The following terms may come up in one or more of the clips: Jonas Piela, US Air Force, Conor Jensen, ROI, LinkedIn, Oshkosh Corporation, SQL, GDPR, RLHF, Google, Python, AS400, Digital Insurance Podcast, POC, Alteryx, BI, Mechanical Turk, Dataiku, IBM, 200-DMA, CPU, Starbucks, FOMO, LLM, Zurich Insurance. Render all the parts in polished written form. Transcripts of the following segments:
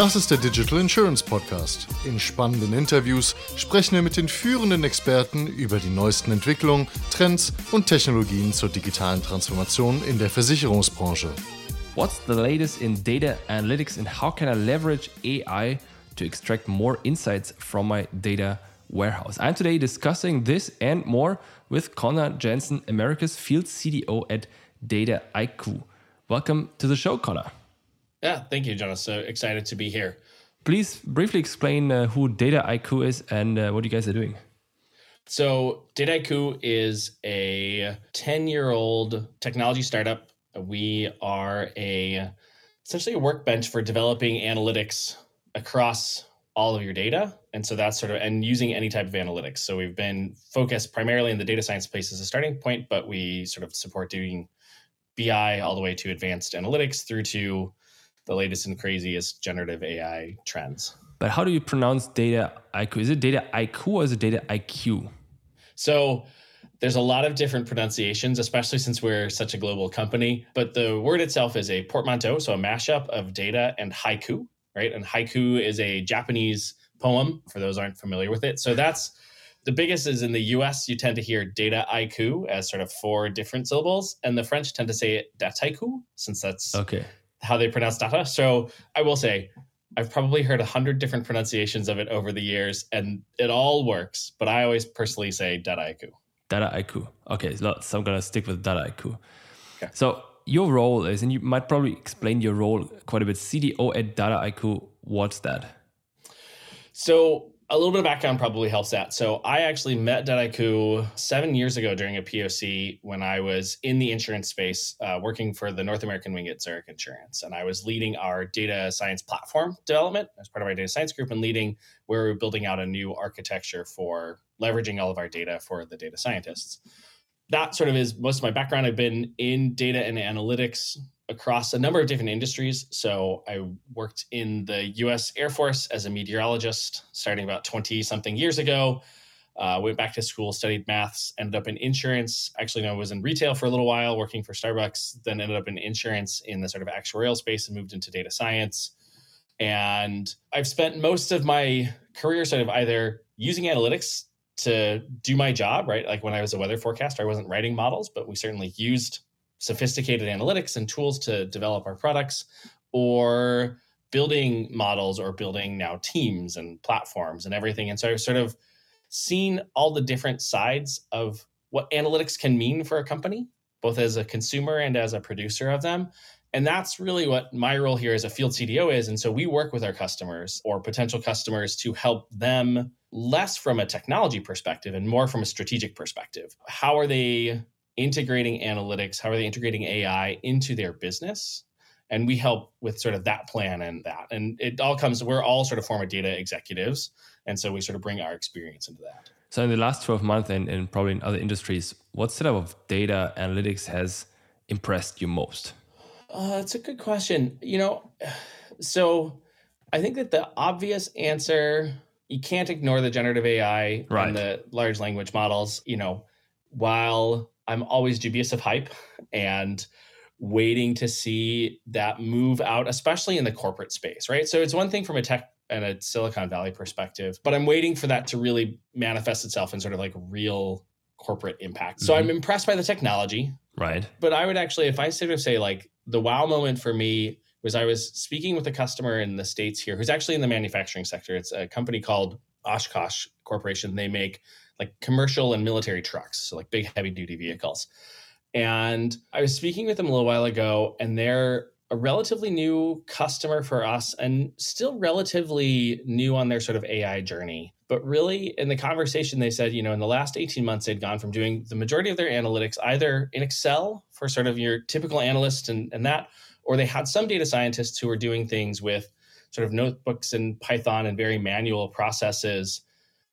Das ist der Digital Insurance Podcast. In spannenden Interviews sprechen wir mit den führenden Experten über die neuesten Entwicklungen, Trends und Technologien zur digitalen Transformation in der Versicherungsbranche. What's the latest in data analytics and how can I leverage AI to extract more insights from my data warehouse? I'm today discussing this and more with Conor Jensen, America's Field CDO at Dataiku. Welcome to the show, Conor. Yeah, thank you, Jonas. So excited to be here. Please briefly explain who Dataiku is and what you guys are doing. So Dataiku is a 10-year-old technology startup. We are essentially a workbench for developing analytics across all of your data. And so that's and using any type of analytics. So we've been focused primarily in the data science space as a starting point, but we support doing BI all the way to advanced analytics through to the latest and craziest generative AI trends. But how do you pronounce Dataiku? Is it Dataiku or is it Dataiku? So there's a lot of different pronunciations, especially since we're such a global company. But the word itself is a portmanteau, so a mashup of data and haiku, right? And haiku is a Japanese poem, for those who aren't familiar with it. So that's the biggest is in the US, you tend to hear Dataiku as four different syllables. And the French tend to say it Dataiku, since that's how they pronounce data. So I will say, I've probably heard 100 different pronunciations of it over the years, and it all works. But I always personally say Dataiku. Dataiku. Okay, so I'm going to stick with Dataiku. Okay. So your role is, and you might probably explain your role quite a bit, CDO at Dataiku. What's that? So a little bit of background probably helps that. So I actually met Dataiku 7 years ago during a POC when I was in the insurance space working for the North American wing at Zurich Insurance. And I was leading our data science platform development as part of our data science group and leading where we were building out a new architecture for leveraging all of our data for the data scientists. That is most of my background. I've been in data and analytics across a number of different industries. So I worked in the US Air Force as a meteorologist starting about 20-something years ago. Went back to school, studied maths, ended up in insurance. Actually, no, I was in retail for a little while, working for Starbucks, then ended up in insurance in the actuarial space and moved into data science. And I've spent most of my career either using analytics to do my job, right? Like when I was a weather forecaster, I wasn't writing models, but we certainly used sophisticated analytics and tools to develop our products, or building models, or building now teams and platforms and everything. And so I've seen all the different sides of what analytics can mean for a company, both as a consumer and as a producer of them. And that's really what my role here as a field CDO is. And so we work with our customers or potential customers to help them less from a technology perspective and more from a strategic perspective. How are they integrating analytics? How are they integrating AI into their business? And we help with that plan and that. And it all comes, we're all former data executives. And so we bring our experience into that. So in the last 12 months and probably in other industries, what set of data analytics has impressed you most? That's a good question. So I think that the obvious answer, you can't ignore the generative AI right. And the large language models. While I'm always dubious of hype and waiting to see that move out, especially in the corporate space, right? So it's one thing from a tech and a Silicon Valley perspective, but I'm waiting for that to really manifest itself in real corporate impact. Mm-hmm. So I'm impressed by the technology. Right. But I would actually, if I say the wow moment for me was I was speaking with a customer in the States here who's actually in the manufacturing sector. It's a company called Oshkosh Corporation. They make commercial and military trucks, so big heavy duty vehicles. And I was speaking with them a little while ago, and they're a relatively new customer for us and still relatively new on their AI journey. But really in the conversation, they said, in the last 18 months, they'd gone from doing the majority of their analytics either in Excel for your typical analyst and that, or they had some data scientists who were doing things with notebooks and Python and very manual processes.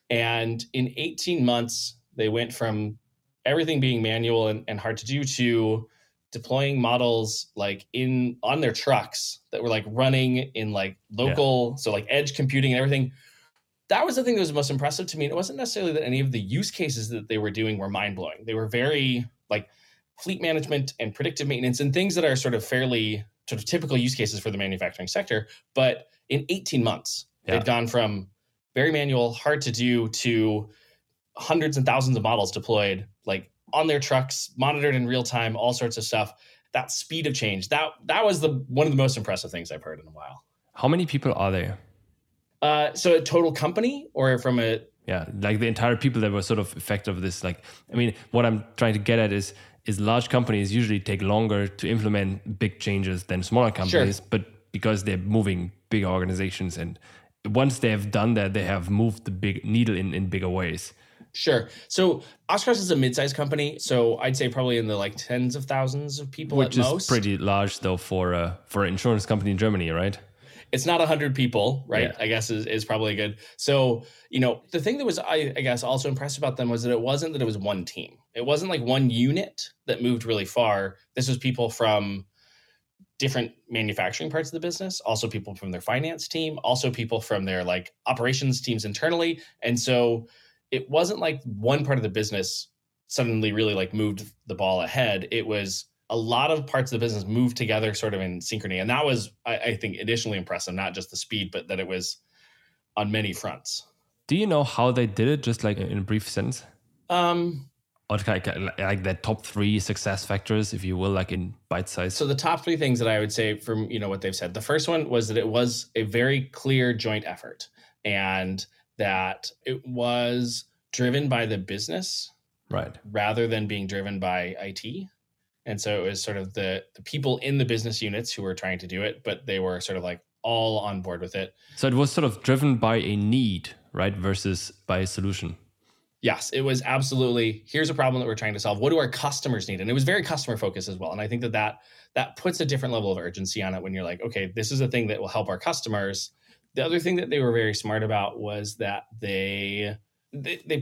And in 18 months, they went from everything being manual and hard to do to deploying models on their trucks that were running in local, yeah. So edge computing and everything. That was the thing that was most impressive to me. And it wasn't necessarily that any of the use cases that they were doing were mind blowing. They were very fleet management and predictive maintenance and things that are fairly sort of typical use cases for the manufacturing sector, but in 18 months, they'd gone from very manual, hard to do, to hundreds and thousands of models deployed, like on their trucks, monitored in real time, all sorts of stuff. That speed of change, that was one of the most impressive things I've heard in a while. How many people are there? So a total company or from a... Yeah, like the entire people that were sort of effective of this. Like, I mean, what I'm trying to get at is large companies usually take longer to implement big changes than smaller companies, but because they're moving bigger organizations, and once they have done that, they have moved the big needle in bigger ways. Sure. So Oshkosh is a mid-sized company. So I'd say probably in the like tens of thousands of people at most. Which is pretty large though for an insurance company in Germany, right? It's not 100 people, right? Yeah. I guess is probably good. So, you know, the thing that was, I guess, also impressed about them was that it wasn't that it was one team. It wasn't like one unit that moved really far. This was people from different manufacturing parts of the business, also people from their finance team, also people from their like operations teams internally. And so it wasn't like one part of the business suddenly really like moved the ball ahead. It was a lot of parts of the business moved together sort of in synchrony. And that was, I think, additionally impressive, not just the speed, but that it was on many fronts. Do you know how they did it, just like in a brief sentence? Like the top three success factors, if you will, like in bite size. So the top three things that I would say from, you know, what they've said, the first one was that it was a very clear joint effort and that it was driven by the business, right, rather than being driven by IT. And so it was sort of the people in the business units who were trying to do it, but they were sort of like all on board with it. So it was sort of driven by a need, right, versus by a solution. Yes, it was absolutely, here's a problem that we're trying to solve. What do our customers need? And it was very customer focused as well. And I think that puts a different level of urgency on it when you're like, okay, this is a thing that will help our customers. The other thing that they were very smart about was that they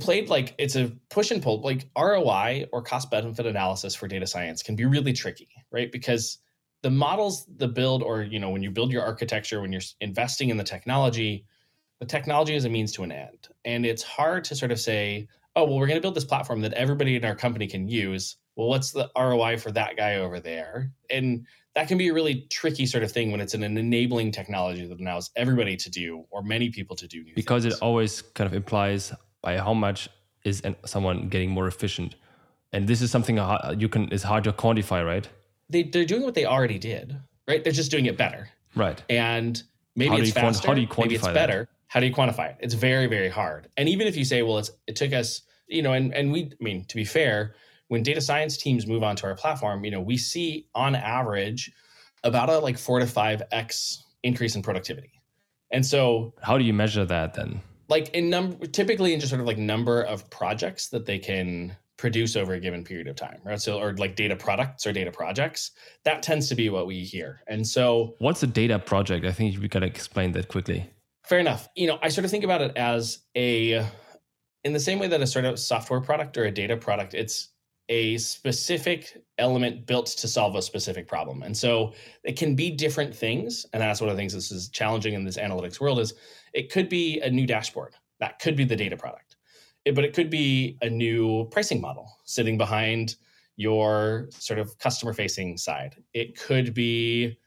played like it's a push and pull, like ROI or cost benefit analysis for data science can be really tricky, right? Because the models, the build, or, you know, when you build your architecture, when you're investing in the technology is a means to an end. And it's hard to sort of say, oh, well, we're going to build this platform that everybody in our company can use. Well, what's the ROI for that guy over there? And that can be a really tricky sort of thing when it's an enabling technology that allows everybody to do, or many people to do new because things. It always kind of implies by how much is someone getting more efficient. And this is something it's hard to quantify, right? They're doing what they already did, right? They're just doing it better. Right. And maybe it's faster, maybe it's better. How do you quantify it? It's very, very hard. And even if you say, well, it took us, you know, and we, I mean, to be fair, when data science teams move onto our platform, you know, we see on average about a like 4 to 5x increase in productivity. And so how do you measure that then? Like in typically in just sort of like number of projects that they can produce over a given period of time, right? So, or like data products or data projects, that tends to be what we hear. And so what's a data project? I think we got to explain that quickly. Fair enough. You know, I sort of think about it as in the same way that a sort of software product or a data product, it's a specific element built to solve a specific problem. And so it can be different things. And that's one of the things this is challenging in this analytics world is it could be a new dashboard. That could be the data product. But it could be a new pricing model sitting behind your sort of customer-facing side. It could be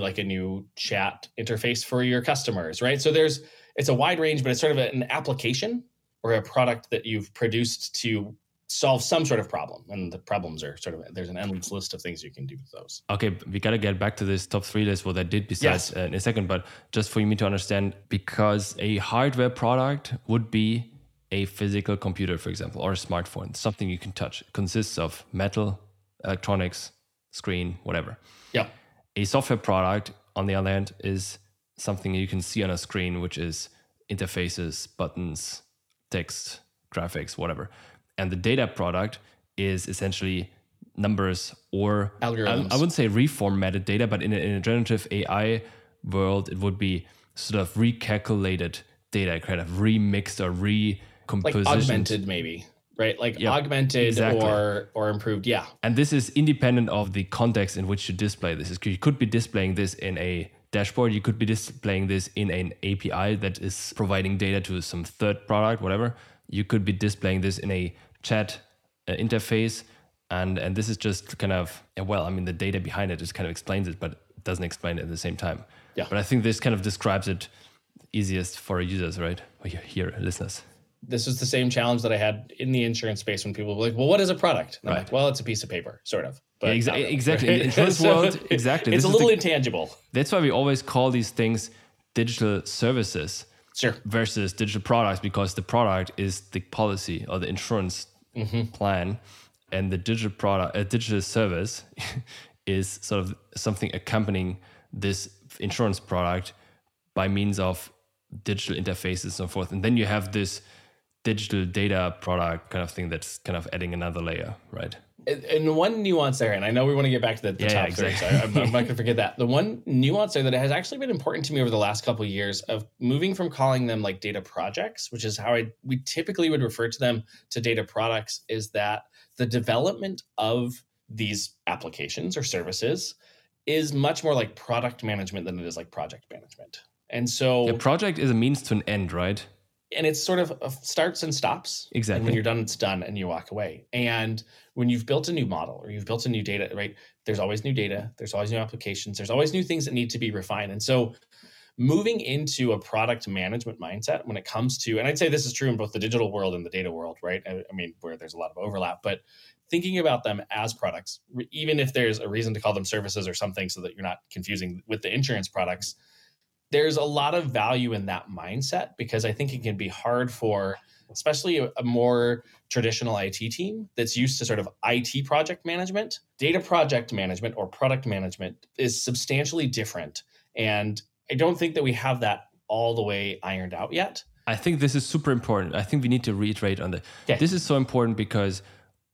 like a new chat interface for your customers, right? So it's a wide range, but it's sort of an application or a product that you've produced to solve some sort of problem. And the problems are sort of, there's an endless list of things you can do with those. Okay, we got to get back to this top three list, what I did besides in a second, but just for me to understand, because a hardware product would be a physical computer, for example, or a smartphone, something you can touch. It consists of metal, electronics, screen, whatever. Yeah. A software product, on the other hand, is something you can see on a screen, which is interfaces, buttons, text, graphics, whatever. And the data product is essentially numbers or algorithms. I wouldn't say reformatted data, but in a generative AI world, it would be sort of recalculated data, kind of remixed or recompositioned. Like augmented maybe, right? Like augmented or improved, yeah. And this is independent of the context in which you display this. You could be displaying this in a dashboard. You could be displaying this in an API that is providing data to some third product, whatever. You could be displaying this in a chat interface, And this is just kind of, well, I mean, the data behind it just kind of explains it, but doesn't explain it at the same time. Yeah. But I think this kind of describes it easiest for users, right? Or here, listeners. This is the same challenge that I had in the insurance space when people were like, well, what is a product? And I'm like, well, it's a piece of paper, sort of. But yeah, exactly. In the insurance world, exactly. It's a little intangible. That's why we always call these things digital services versus digital products, because the product is the policy or the insurance plan, and the digital product, a digital service is sort of something accompanying this insurance product by means of digital interfaces and so forth. And then you have this digital data product kind of thing that's kind of adding another layer, right? And one nuance there, and I know we want to get back to the top three, so I'm not going to forget that. The one nuance there that has actually been important to me over the last couple of years of moving from calling them like data projects, which is how we typically would refer to them, to data products, is that the development of these applications or services is much more like product management than it is like project management. And so... the project is a means to an end, right? And it's sort of starts and stops. Exactly. And when you're done, it's done and you walk away. And when you've built a new model or you've built a new data, right? There's always new data. There's always new applications. There's always new things that need to be refined. And so moving into a product management mindset when it comes to, and I'd say this is true in both the digital world and the data world, right? I mean, where there's a lot of overlap, but thinking about them as products, even if there's a reason to call them services or something so that you're not confusing with the insurance products, there's a lot of value in that mindset, because I think it can be hard for especially a more traditional IT team that's used to sort of IT project management. Data project management or product management is substantially different. And I don't think that we have that all the way ironed out yet. I think this is super important. I think we need to reiterate on that. Okay. This is so important because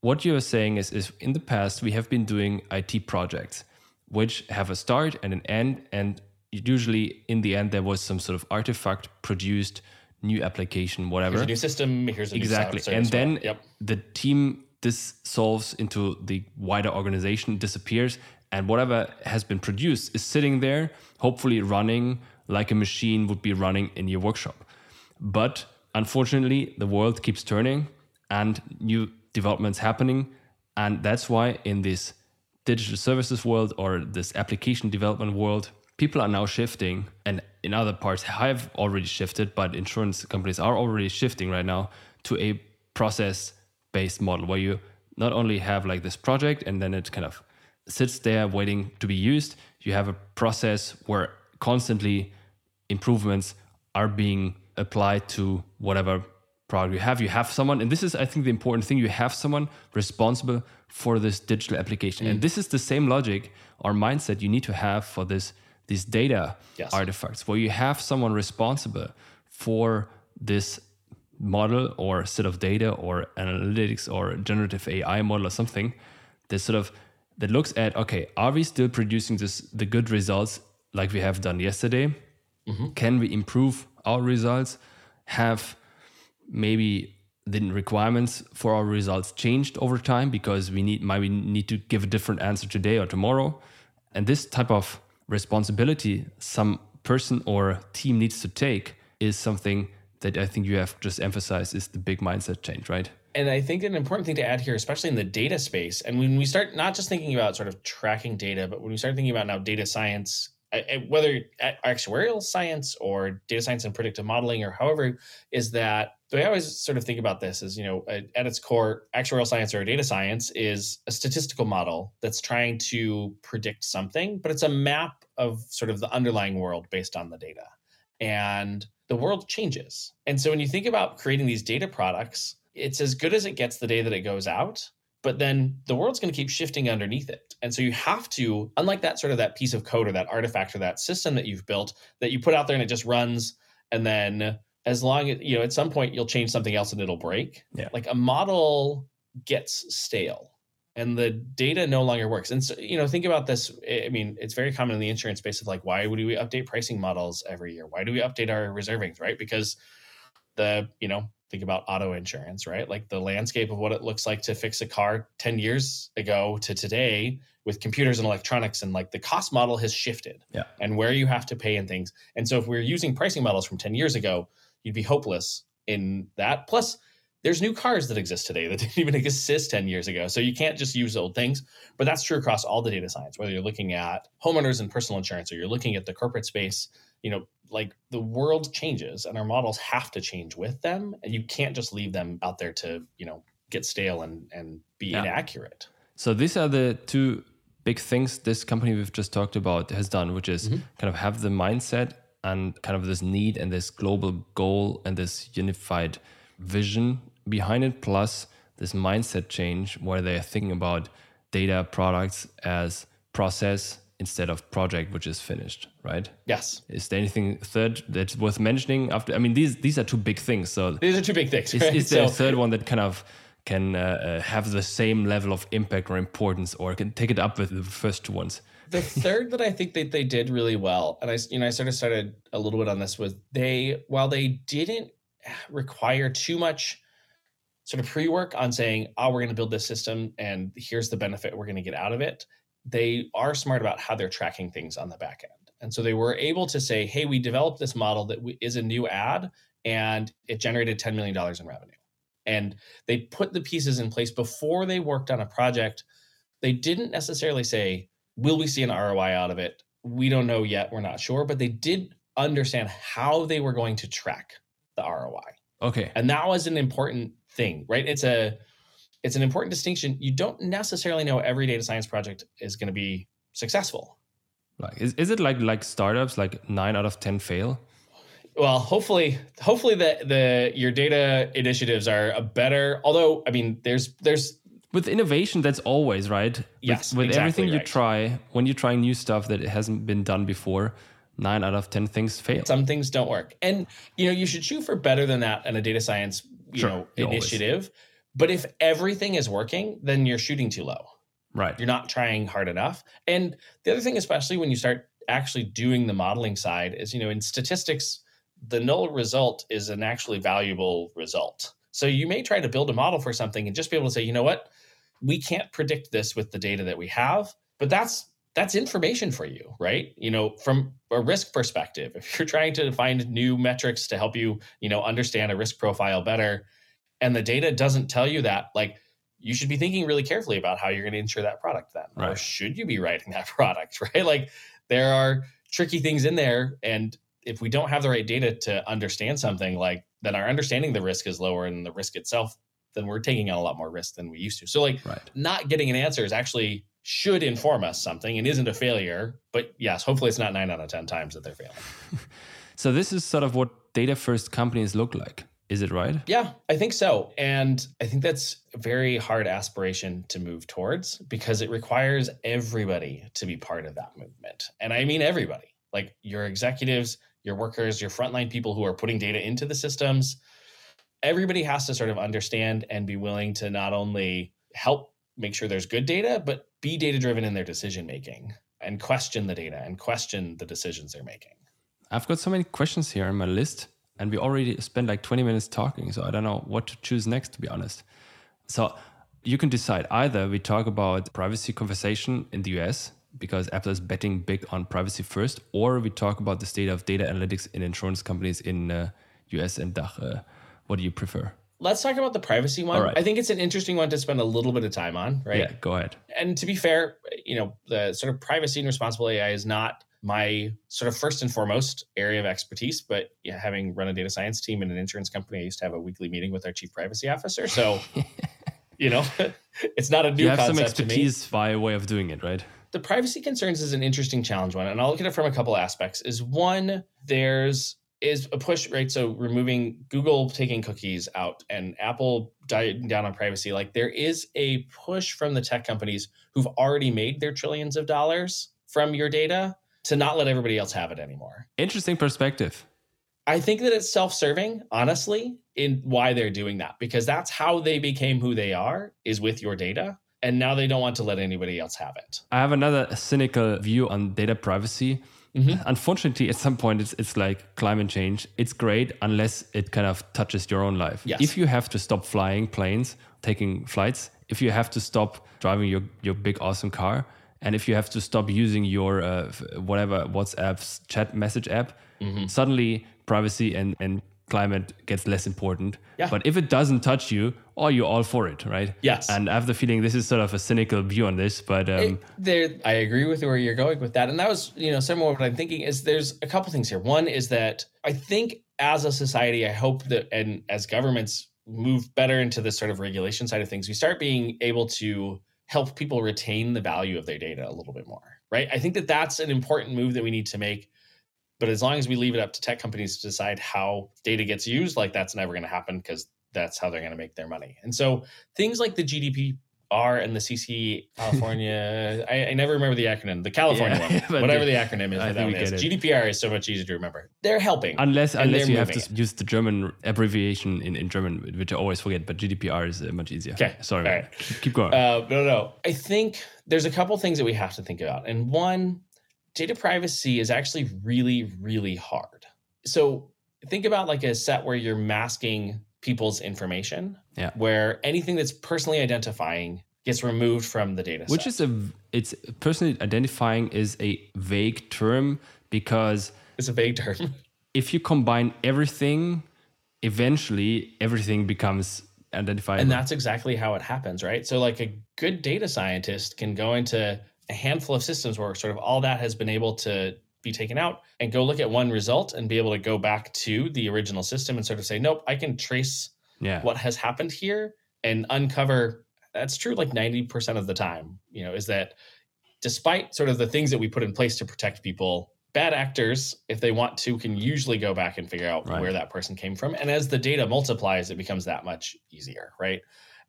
what you're saying is in the past, we have been doing IT projects, which have a start and an end, and usually in the end, there was some sort of artifact produced, new application, whatever. Here's a new system, here's a new software. Exactly. And then the team dissolves into the wider organization, disappears, and whatever has been produced is sitting there, hopefully running like a machine would be running in your workshop. But unfortunately, the world keeps turning and new developments happening. And that's why in this digital services world or this application development world, people are now shifting, and in other parts have already shifted, but insurance companies are already shifting right now to a process-based model where you not only have like this project and then it kind of sits there waiting to be used, you have a process where constantly improvements are being applied to whatever product you have. You have someone, and this is, I think, the important thing, you have someone responsible for this digital application. And this is the same logic or mindset you need to have for this these data artifacts, where you have someone responsible for this model or set of data or analytics or generative AI model or something that sort of that looks at, okay, are we still producing this the good results like we have done yesterday? Can we improve our results? Have maybe the requirements for our results changed over time because we might need to give a different answer today or tomorrow? And this type of responsibility some person or team needs to take is something that I think you have just emphasized is the big mindset change, right? And I think an important thing to add here, especially in the data space, and when we start not just thinking about sort of tracking data, but when we start thinking about now data science, whether actuarial science or data science and predictive modeling or however, is that the way I always sort of think about this is, you know, at its core, actuarial science or data science is a statistical model that's trying to predict something, but it's a map of sort of the underlying world based on the data. And the world changes. And so when you think about creating these data products, it's as good as it gets the day that it goes out. But then the world's going to keep shifting underneath it. And so you have to, unlike that sort of that piece of code or that artifact or that system that you've built that you put out there and it just runs. And then as long as, you know, at some point you'll change something else and it'll break. Yeah. Like a model gets stale and the data no longer works. And so, you know, think about this. I mean, it's very common in the insurance space of like, why would we update pricing models every year? Why do we update our reservings, right? Because the, you know, think about auto insurance, right? Like the landscape of what it looks like to fix a car 10 years ago to today with computers and electronics, and like the cost model has shifted and where you have to pay and things. And so if we're using pricing models from 10 years ago, you'd be hopeless in that. Plus There's new cars that exist today that didn't even exist 10 years ago. So you can't just use old things, but that's true across all the data science, whether you're looking at homeowners and personal insurance, or you're looking at the corporate space, you know, like the world changes and our models have to change with them. And you can't just leave them out there to, you know, get stale and be inaccurate. So these are the two big things this company we've just talked about has done, which is kind of have the mindset and kind of this need and this global goal and this unified vision behind it, plus this mindset change where they're thinking about data products as process instead of project, which is finished, right? Yes. Is there anything third that's worth mentioning after? I mean, these are two big things. So these are two big things. Right? Is there a third one that kind of can have the same level of impact or importance, or can take it up with the first two ones? The third that I think that they did really well, and I sort of started a little bit on this, was while they didn't require too much sort of pre-work on saying, oh, we're going to build this system and here's the benefit we're going to get out of it, they are smart about how they're tracking things on the back end. And so they were able to say, hey, we developed this model that is a new ad and it generated $10 million in revenue. And they put the pieces in place before they worked on a project. They didn't necessarily say, will we see an ROI out of it? We don't know yet. We're not sure. But they did understand how they were going to track the ROI. Okay. And that was an important thing, right? It's an important distinction. You don't necessarily know every data science project is going to be successful. Like, is it like startups, like 9 out of 10 fail? Well, hopefully your data initiatives are a better, although, I mean, there's with innovation, that's always right. Yes. With everything right. You try, when you're trying new stuff that hasn't been done before, 9 out of 10 things fail. Some things don't work. And, you know, you should shoot for better than that in a data science, initiative. Always. But if everything is working, then you're shooting too low. Right. You're not trying hard enough. And the other thing, especially when you start actually doing the modeling side, is, you know, in statistics, the null result is an actually valuable result. So you may try to build a model for something and just be able to say, you know what, we can't predict this with the data that we have, but that's information for you, right? You know, from a risk perspective, if you're trying to find new metrics to help you, you know, understand a risk profile better, and the data doesn't tell you that, like, you should be thinking really carefully about how you're going to insure that product then, right? Or should you be writing that product, right? Like, there are tricky things in there. And if we don't have the right data to understand something, like, then our understanding of the risk is lower, and the risk itself, then we're taking on a lot more risk than we used to. So, like, Not getting an answer is actually should inform us something and isn't a failure. But yes, hopefully it's not 9 out of 10 times that they're failing. So this is sort of what data-first companies look like. Is it right? Yeah, I think so. And I think that's a very hard aspiration to move towards, because it requires everybody to be part of that movement. And I mean everybody, like your executives, your workers, your frontline people who are putting data into the systems. Everybody has to sort of understand and be willing to not only help make sure there's good data, but be data-driven in their decision-making and question the data and question the decisions they're making. I've got so many questions here on my list, and we already spent like 20 minutes talking, so I don't know what to choose next, to be honest. So you can decide. Either we talk about privacy conversation in the US, because Apple is betting big on privacy first, or we talk about the state of data analytics in insurance companies in US and DACH. What do you prefer? Let's talk about the privacy one. Right. I think it's an interesting one to spend a little bit of time on, right? Yeah, go ahead. And to be fair, you know, the sort of privacy and responsible AI is not my sort of first and foremost area of expertise, but yeah, having run a data science team in an insurance company, I used to have a weekly meeting with our chief privacy officer. So, you know, it's not a new concept to me. You have some expertise by way of doing it, right? The privacy concerns is an interesting challenge one, and I'll look at it from a couple aspects. Is one, there's a push, right? So removing Google, taking cookies out, and Apple diving down on privacy. Like, there is a push from the tech companies who've already made their trillions of dollars from your data to not let everybody else have it anymore. Interesting perspective. I think that it's self-serving, honestly, in why they're doing that, because that's how they became who they are, is with your data. And now they don't want to let anybody else have it. I have another cynical view on data privacy. Unfortunately, at some point, it's like climate change. It's great unless it kind of touches your own life. Yes. If you have to stop flying planes, taking flights, if you have to stop driving your big, awesome car, and if you have to stop using your WhatsApp's chat message app, suddenly privacy and climate gets less important. Yeah. But if it doesn't touch you, oh, you're all for it, right? Yes. And I have the feeling this is sort of a cynical view on this, but... I agree with where you're going with that. And that was, somewhat what I'm thinking is there's a couple things here. One is that I think as a society, I hope that, and as governments move better into this sort of regulation side of things, we start being able to help people retain the value of their data a little bit more, right? I think that that's an important move that we need to make. But as long as we leave it up to tech companies to decide how data gets used, like that's never going to happen because that's how they're going to make their money. And so things like the GDPR and the CC California, I never remember the acronym, the California one, whatever the acronym is. GDPR is so much easier to remember. They're helping. Unless you have to use the German abbreviation in German, which I always forget, but GDPR is much easier. Okay. Sorry. Right. Keep going. No. I think there's a couple things that we have to think about. And one, data privacy is actually really, really hard. So think about like a set where you're masking people's information, where anything that's personally identifying gets removed from the data set. Which is it's personally identifying is a vague term because... It's a vague term. If you combine everything, eventually everything becomes identifiable. And that's exactly how it happens, right? So like a good data scientist can go into a handful of systems where sort of all that has been able to be taken out and go look at one result and be able to go back to the original system and sort of say, nope, I can trace what has happened here and uncover. That's true like 90% of the time, is that despite sort of the things that we put in place to protect people, bad actors, if they want to, can usually go back and figure out where that person came from. And as the data multiplies, it becomes that much easier, right?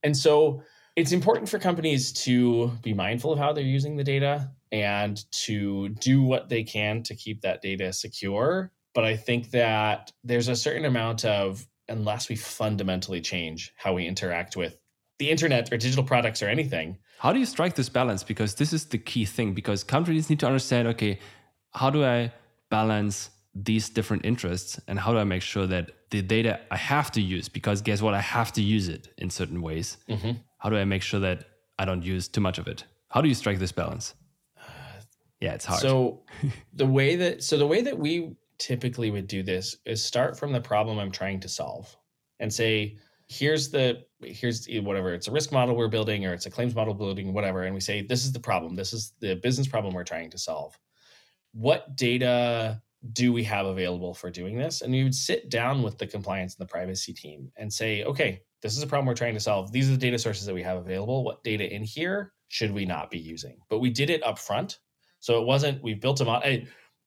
And so it's important for companies to be mindful of how they're using the data and to do what they can to keep that data secure. But I think that there's a certain amount of, unless we fundamentally change how we interact with the internet or digital products or anything. How do you strike this balance? Because this is the key thing, because companies need to understand, okay, how do I balance these different interests and how do I make sure that the data I have to use, because guess what, I have to use it in certain ways. Mm-hmm. How do I make sure that I don't use too much of it? How do you strike this balance? Yeah, it's hard. So the way that we typically would do this is start from the problem I'm trying to solve and say, here's whatever, it's a risk model we're building or it's a claims model building, whatever. And we say, this is the problem. This is the business problem we're trying to solve. What data do we have available for doing this? And you would sit down with the compliance and the privacy team and say, okay, this is a problem we're trying to solve. These are the data sources that we have available. What data in here should we not be using? But we did it up front. So it wasn't, we built a model.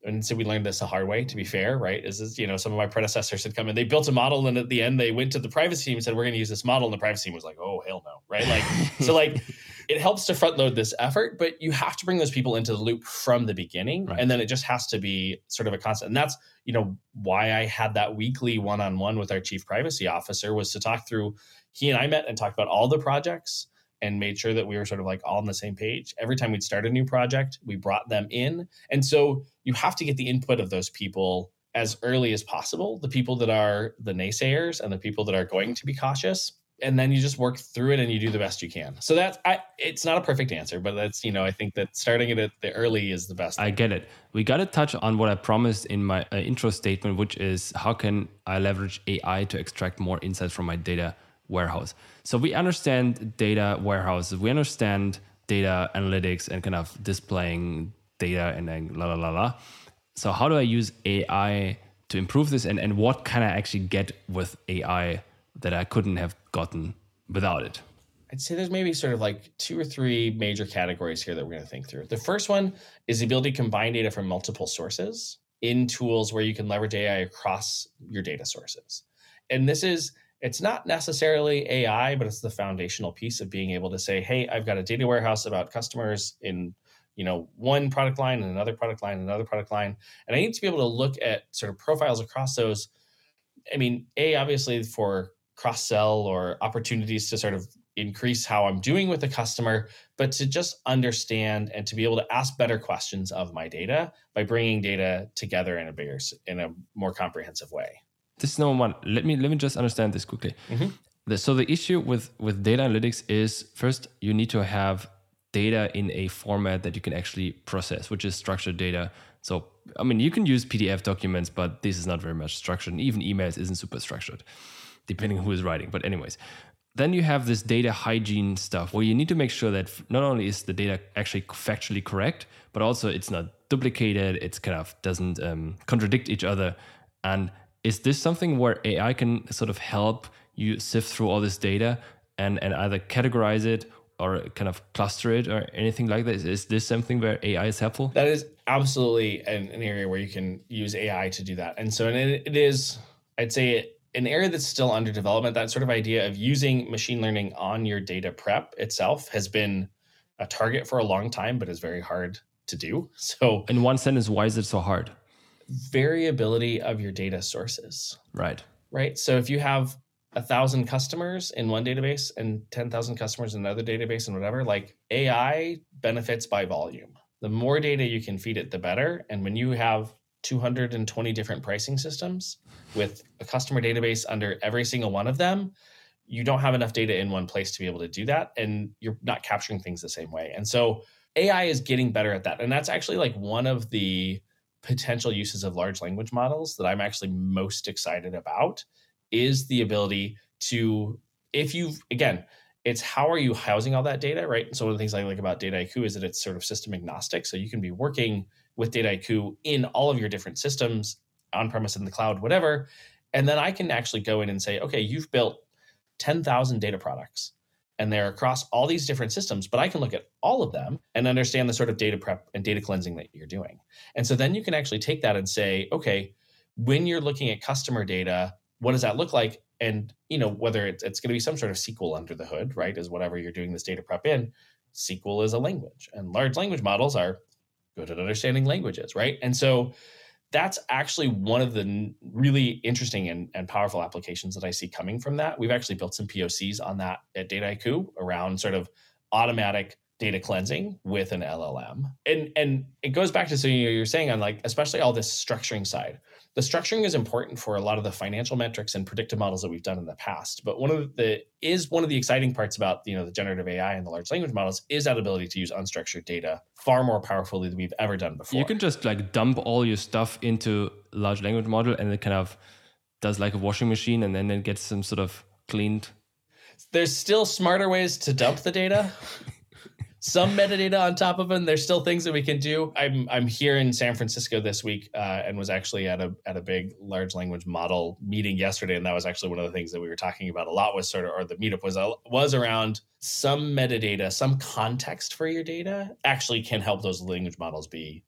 And so we learned this the hard way, to be fair, right? Is some of my predecessors had come in, they built a model. And at the end, they went to the privacy team and said, we're going to use this model. And the privacy team was like, oh, hell no, right? It helps to front load this effort, but you have to bring those people into the loop from the beginning. Right. And then it just has to be sort of a constant. And that's, why I had that weekly one-on-one with our chief privacy officer was to talk through, he and I met and talked about all the projects and made sure that we were sort of like all on the same page. Every time we'd start a new project, we brought them in. And so you have to get the input of those people as early as possible, the people that are the naysayers and the people that are going to be cautious. And then you just work through it and you do the best you can. So it's not a perfect answer, but that's, I think that starting it at the early is the best. I get it. We got to touch on what I promised in my intro statement, which is how can I leverage AI to extract more insights from my data warehouse? So we understand data warehouses. We understand data analytics and kind of displaying data and then So how do I use AI to improve this? And what can I actually get with AI that I couldn't have gotten without it? I'd say there's maybe sort of like 2 or 3 major categories here that we're going to think through. The first one is the ability to combine data from multiple sources in tools where you can leverage AI across your data sources. And it's not necessarily AI, but it's the foundational piece of being able to say, hey, I've got a data warehouse about customers in one product line and another product line, another product line. And I need to be able to look at sort of profiles across those. I mean, obviously for cross-sell or opportunities to sort of increase how I'm doing with the customer, but to just understand and to be able to ask better questions of my data by bringing data together in a more comprehensive way. This is number one. Let me just understand this quickly. Mm-hmm. So the issue with data analytics is first, you need to have data in a format that you can actually process, which is structured data. So, I mean, you can use PDF documents, but this is not very much structured. And even emails isn't super structured, depending on who is writing. But anyways, then you have this data hygiene stuff where you need to make sure that not only is the data actually factually correct, but also it's not duplicated. It's kind of doesn't contradict each other. And is this something where AI can sort of help you sift through all this data and either categorize it or kind of cluster it or anything like that? Is this something where AI is helpful? That is absolutely an area where you can use AI to do that. And so it is, I'd say, an area that's still under development. That sort of idea of using machine learning on your data prep itself has been a target for a long time, but is very hard to do. So in one sentence, why is it so hard? Variability of your data sources. Right. So if you have 1,000 customers in one database and 10,000 customers in another database and whatever, like AI benefits by volume. The more data you can feed it, the better. And when you have 220 different pricing systems with a customer database under every single one of them, you don't have enough data in one place to be able to do that. And you're not capturing things the same way. And so AI is getting better at that. And that's actually like one of the potential uses of large language models that I'm actually most excited about, is the ability to, if you've, again, it's how are you housing all that data, right? So one of the things I like about Dataiku is that it's sort of system agnostic. So you can be working with Dataiku in all of your different systems, on-premise, in the cloud, whatever. And then I can actually go in and say, okay, you've built 10,000 data products and they're across all these different systems, but I can look at all of them and understand the sort of data prep and data cleansing that you're doing. And so then you can actually take that and say, okay, when you're looking at customer data, what does that look like? And, you know, whether it's going to be some sort of SQL under the hood, right, is whatever you're doing this data prep in. SQL is a language, and large language models are good at understanding languages, right? And so that's actually one of the really interesting and powerful applications that I see coming from that. We've actually built some POCs on that at Dataiku around sort of automatic data cleansing with an LLM. And it goes back to, so you're saying on like, especially all this structuring side. The structuring is important for a lot of the financial metrics and predictive models that we've done in the past. But one of the exciting parts about, you know, the generative AI and the large language models is that ability to use unstructured data far more powerfully than we've ever done before. You can just like dump all your stuff into a large language model and it kind of does like a washing machine and then it gets some sort of cleaned. There's still smarter ways to dump the data. Some metadata on top of them. There's still things that we can do. I'm here in San Francisco this week and was actually at a big large language model meeting yesterday. And that was actually one of the things that we were talking about a lot was sort of, or the meetup was around some metadata, some context for your data actually can help those language models be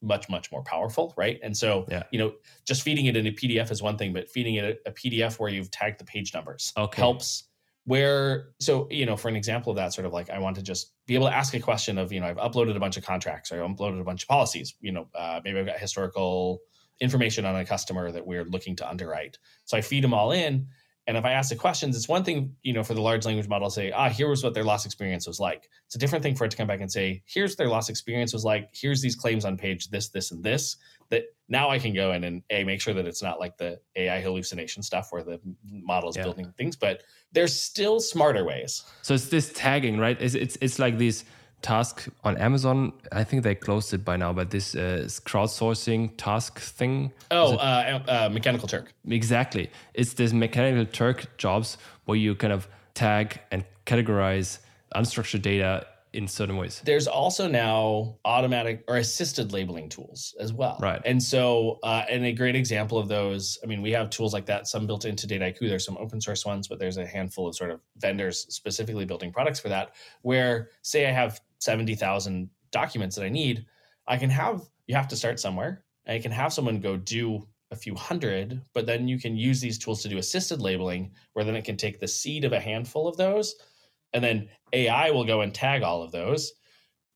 much, much more powerful, right? And so, You know, just feeding it in a PDF is one thing, but feeding it a PDF where you've tagged the page numbers helps. Where, so, you know, for an example of that, sort of like, I want to just be able to ask a question of, you know, I've uploaded a bunch of contracts or I've uploaded a bunch of policies, you know, maybe I've got historical information on a customer that we're looking to underwrite. So I feed them all in. And if I ask the questions, it's one thing, you know, for the large language model to say, here was what their loss experience was like. It's a different thing for it to come back and say, here's what their loss experience was like. Here's these claims on page this, this, and this, that now I can go in and make sure that it's not like the AI hallucination stuff where the model is building things, but there's still smarter ways. So it's this tagging, right? It's like these tasks on Amazon. I think they closed it by now, but this crowdsourcing task thing. Mechanical Turk. Exactly. It's this Mechanical Turk jobs where you kind of tag and categorize unstructured data in certain ways. There's also now automatic or assisted labeling tools as well. Right. And so, and a great example of those, I mean, we have tools like that, some built into Dataiku. There's some open source ones, but there's a handful of sort of vendors specifically building products for that, where say I have 70,000 documents that I need, you have to start somewhere. I can have someone go do a few hundred, but then you can use these tools to do assisted labeling, where then it can take the seed of a handful of those. And then AI will go and tag all of those.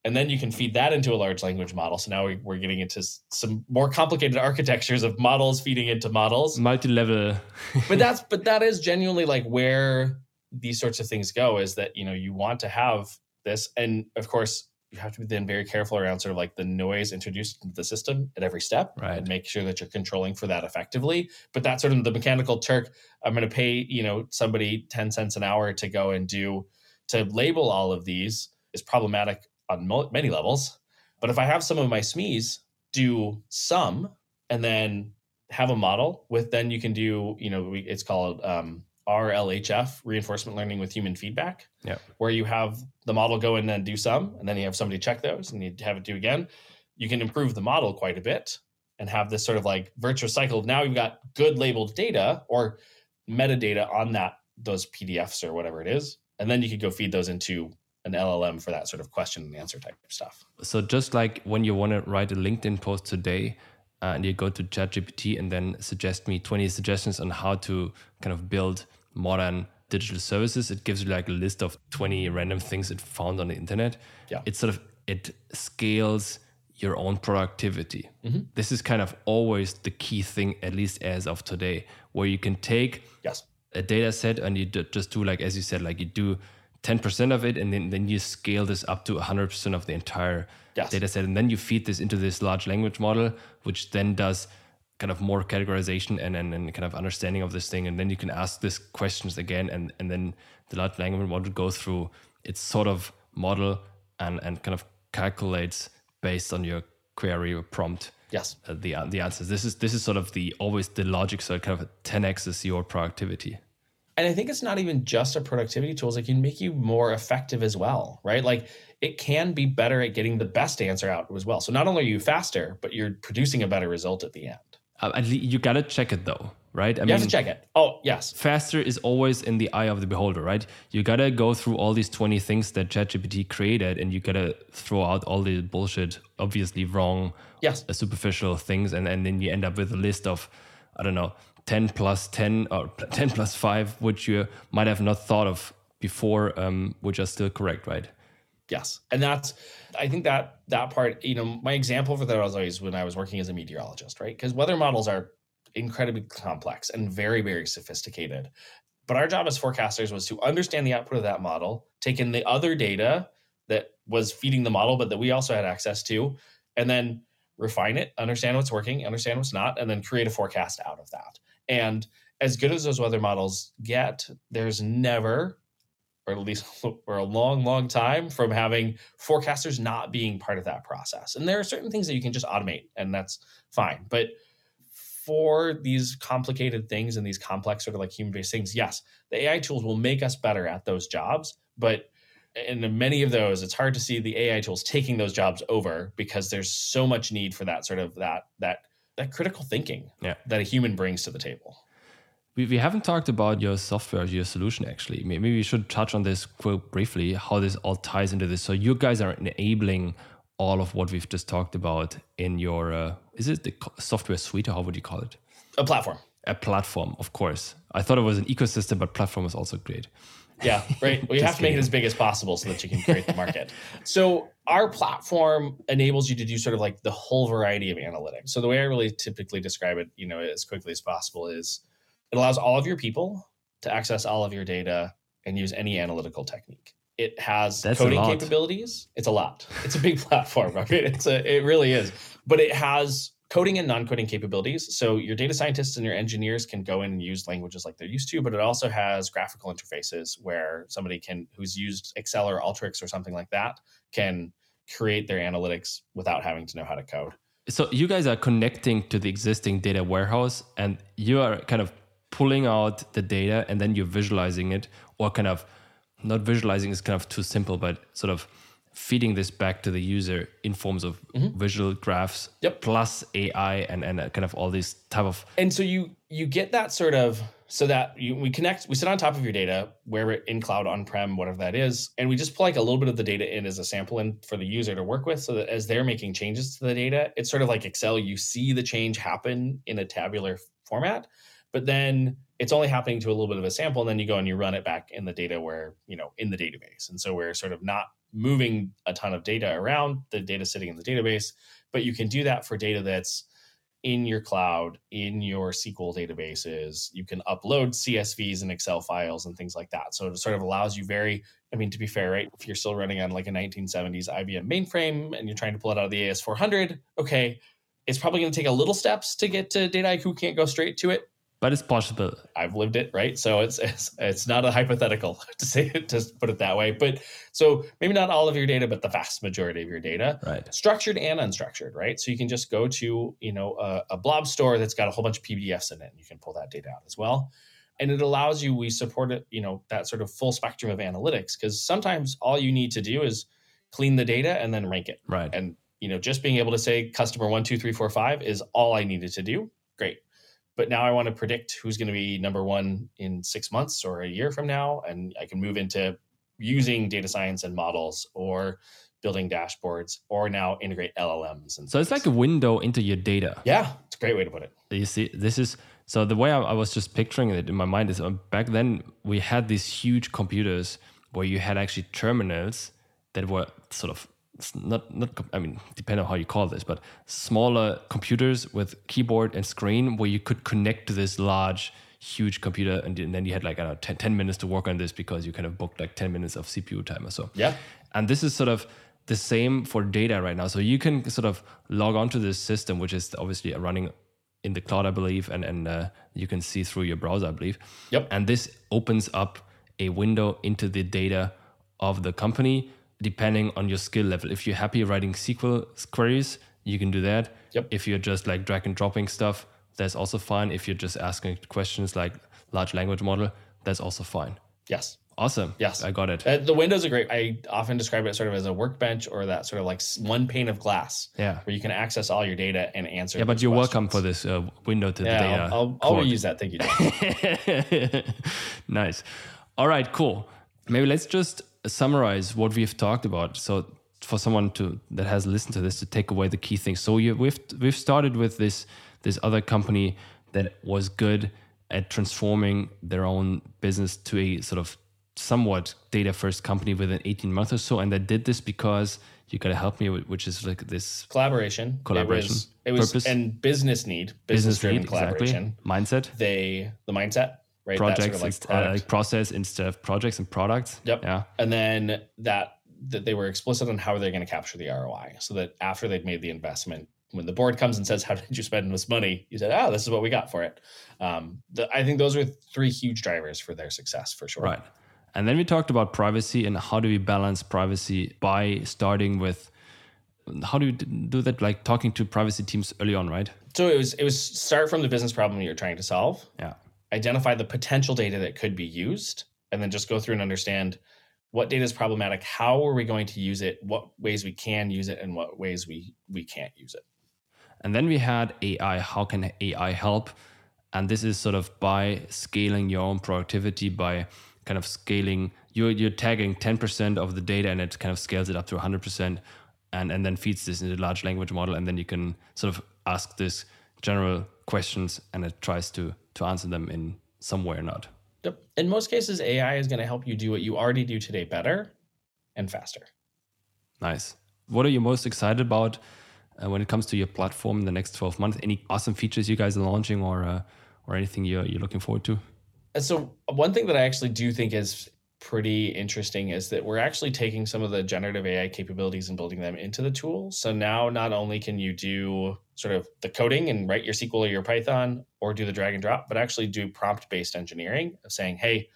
And then you can feed that into a large language model. So now we're getting into some more complicated architectures of models feeding into models. Multi-level. But that is genuinely like where these sorts of things go, is that, you know, you want to have this. And of course, you have to be then very careful around sort of like the noise introduced into the system at every step, right, and make sure that you're controlling for that effectively. But that's sort of the Mechanical Turk. I'm going to pay, you know, somebody 10 cents an hour to go and do, to label all of these is problematic on many levels. But if I have some of my SMEs do some and then have a model with, then you can do, it's called RLHF, reinforcement learning with human feedback, where you have the model go and then do some, and then you have somebody check those and you have it do again. You can improve the model quite a bit and have this sort of like virtuous cycle. Now you've got good labeled data or metadata on those PDFs or whatever it is. And then you could go feed those into an LLM for that sort of question and answer type of stuff. So just like when you want to write a LinkedIn post today, and you go to ChatGPT and then suggest me 20 suggestions on how to kind of build modern digital services, it gives you like a list of 20 random things it found on the internet. Yeah. It sort of, it scales your own productivity. Mm-hmm. This is kind of always the key thing, at least as of today, where you can take a data set and you just do, like, as you said, like you do 10% of it, and then you scale this up to 100% of the entire data set. And then you feed this into this large language model, which then does kind of more categorization and kind of understanding of this thing. And then you can ask these questions again. And then the large language model goes through its sort of model and kind of calculates based on your query or prompt the answers. This is sort of always the logic. So it kind of 10x's your productivity. And I think it's not even just a productivity tool. It can make you more effective as well, right? Like it can be better at getting the best answer out as well. So not only are you faster, but you're producing a better result at the end. You got to check it though, right? You have to check it. Oh, yes. Faster is always in the eye of the beholder, right? You got to go through all these 20 things that ChatGPT created and you got to throw out all the bullshit, obviously wrong, superficial things. And then you end up with a list of, 10 plus 10 or 10 plus 5, which you might have not thought of before, which are still correct, right? Yes. And I think that part, my example for that was always when I was working as a meteorologist, right? Because weather models are incredibly complex and very, very sophisticated. But our job as forecasters was to understand the output of that model, take in the other data that was feeding the model, but that we also had access to, and then refine it, understand what's working, understand what's not, and then create a forecast out of that. And as good as those weather models get, there's never, or at least for a long, long time, from having forecasters not being part of that process. And there are certain things that you can just automate, and that's fine. But for these complicated things and these complex sort of like human-based things, yes, the AI tools will make us better at those jobs. But in many of those, it's hard to see the AI tools taking those jobs over because there's so much need for that sort of that critical thinking that a human brings to the table. We haven't talked about your software, your solution, actually. Maybe we should touch on this quite briefly, how this all ties into this. So you guys are enabling all of what we've just talked about in your, is it the software suite or how would you call it? A platform. A platform, of course. I thought it was an ecosystem, but platform is also great. Yeah, right. Well, you have to make it as big as possible so that you can create the market. So our platform enables you to do sort of like the whole variety of analytics. So the way I really typically describe it, as quickly as possible is it allows all of your people to access all of your data and use any analytical technique. It has coding capabilities. It's a lot. It's a big platform, right? It really is. But it has coding and non-coding capabilities. So your data scientists and your engineers can go in and use languages like they're used to, but it also has graphical interfaces where somebody who's used Excel or Alteryx or something like that can create their analytics without having to know how to code. So you guys are connecting to the existing data warehouse and you are kind of pulling out the data and then you're visualizing it, or kind of not visualizing is kind of too simple, but sort of feeding this back to the user in forms of visual graphs, plus AI and kind of all these type of. And so you get that sort of, so that we sit on top of your data, where it in cloud, on-prem, whatever that is. And we just plug a little bit of the data in as a sample in for the user to work with so that as they're making changes to the data, it's sort of like Excel, you see the change happen in a tabular format, but then it's only happening to a little bit of a sample. And then you go and you run it back in the data where, in the database. And so we're sort of not moving a ton of data around, the data sitting in the database, but you can do that for data that's in your cloud, in your SQL databases. You can upload CSVs and Excel files and things like that. So it sort of allows you to be fair, right? If you're still running on like a 1970s IBM mainframe and you're trying to pull it out of the AS400, okay, it's probably going to take a little steps to get to Dataiku, can't go straight to it. But it's possible. I've lived it, right? So it's not a hypothetical to say it, to put it that way. But so maybe not all of your data, but the vast majority of your data, right? Structured and unstructured, right? So you can just go to, a blob store that's got a whole bunch of PDFs in it, and you can pull that data out as well. And it allows you, we support it, that sort of full spectrum of analytics, because sometimes all you need to do is clean the data and then rank it, right? And just being able to say customer 1, 2, 3, 4, 5 is all I needed to do. Great. But now I want to predict who's going to be number one in 6 months or a year from now. And I can move into using data science and models or building dashboards or now integrate LLMs. And so it's like a window into your data. Yeah, it's a great way to put it. You see, this is, so the way I was just picturing it in my mind is back then we had these huge computers where you had actually terminals that were sort of depending on how you call this, but smaller computers with keyboard and screen where you could connect to this large, huge computer. And then you had 10 minutes to work on this because you kind of booked 10 minutes of CPU time or so. Yeah. And this is sort of the same for data right now. So you can sort of log onto this system, which is obviously running in the cloud, I believe. And you can see through your browser, I believe. Yep. And this opens up a window into the data of the company, depending on your skill level. If you're happy writing SQL queries, you can do that. Yep. If you're just drag and dropping stuff, that's also fine. If you're just asking questions like large language model, that's also fine. Yes. Awesome. Yes. I got it. The windows are great. I often describe it sort of as a workbench or that sort of one pane of glass. Yeah. Where you can access all your data and answer. Yeah, but you're questions. Welcome for this window to the data. I'll reuse that. Thank you. Nice. All right, cool. Maybe let's just summarize what we've talked about. So for someone that has listened to this to take away the key things. So we've started with this other company that was good at transforming their own business to a sort of somewhat data first company within 18 months or so. And they did this because you got to help me with, which is this collaboration. It was and business driven need, collaboration. Exactly. Mindset. The mindset. Right? Projects, that sort of process instead of projects and products. Yep. Yeah. And then that they were explicit on how they're going to capture the ROI, so that after they've made the investment, when the board comes and says, "How did you spend this money?" you said, "Oh, this is what we got for it." I think those were three huge drivers for their success for sure. Right. And then we talked about privacy and how do we balance privacy by starting with how do you do that? Talking to privacy teams early on, right? So it was start from the business problem you're trying to solve. Yeah. Identify the potential data that could be used, and then just go through and understand what data is problematic, how are we going to use it, what ways we can use it, and what ways we can't use it. And then we had AI. How can AI help? And this is sort of by scaling your own productivity, by kind of scaling, you're tagging 10% of the data and it kind of scales it up to 100% and then feeds this into a large language model. And then you can sort of ask this general questions and it tries to answer them in some way or not. Yep. In most cases, AI is going to help you do what you already do today better and faster. Nice. What are you most excited about when it comes to your platform in the next 12 months? Any awesome features you guys are launching or anything you're looking forward to? And so one thing that I actually do think is pretty interesting is that we're actually taking some of the generative AI capabilities and building them into the tool. So now not only can you do sort of the coding and write your SQL or your Python or do the drag and drop, but actually do prompt-based engineering of saying, hey,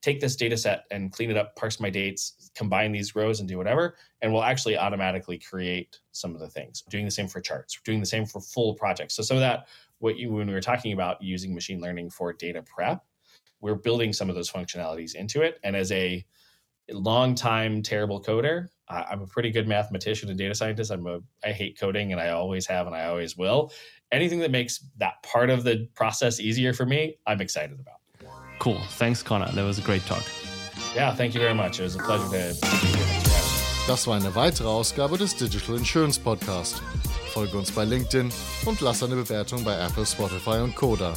take this data set and clean it up, parse my dates, combine these rows and do whatever, and we'll actually automatically create some of the things. Doing the same for charts, doing the same for full projects. So some of that, when we were talking about using machine learning for data prep, we're building some of those functionalities into it. And as a long-time terrible coder, I'm a pretty good mathematician and data scientist. I hate coding, and I always have, and I always will. Anything that makes that part of the process easier for me, I'm excited about. Cool. Thanks, Conor. That was a great talk. Yeah, thank you very much. It was a pleasure to be here. Das war eine weitere Ausgabe des Digital Insurance Podcast. Folge uns bei LinkedIn und lass eine Bewertung bei Apple, Spotify und Koda.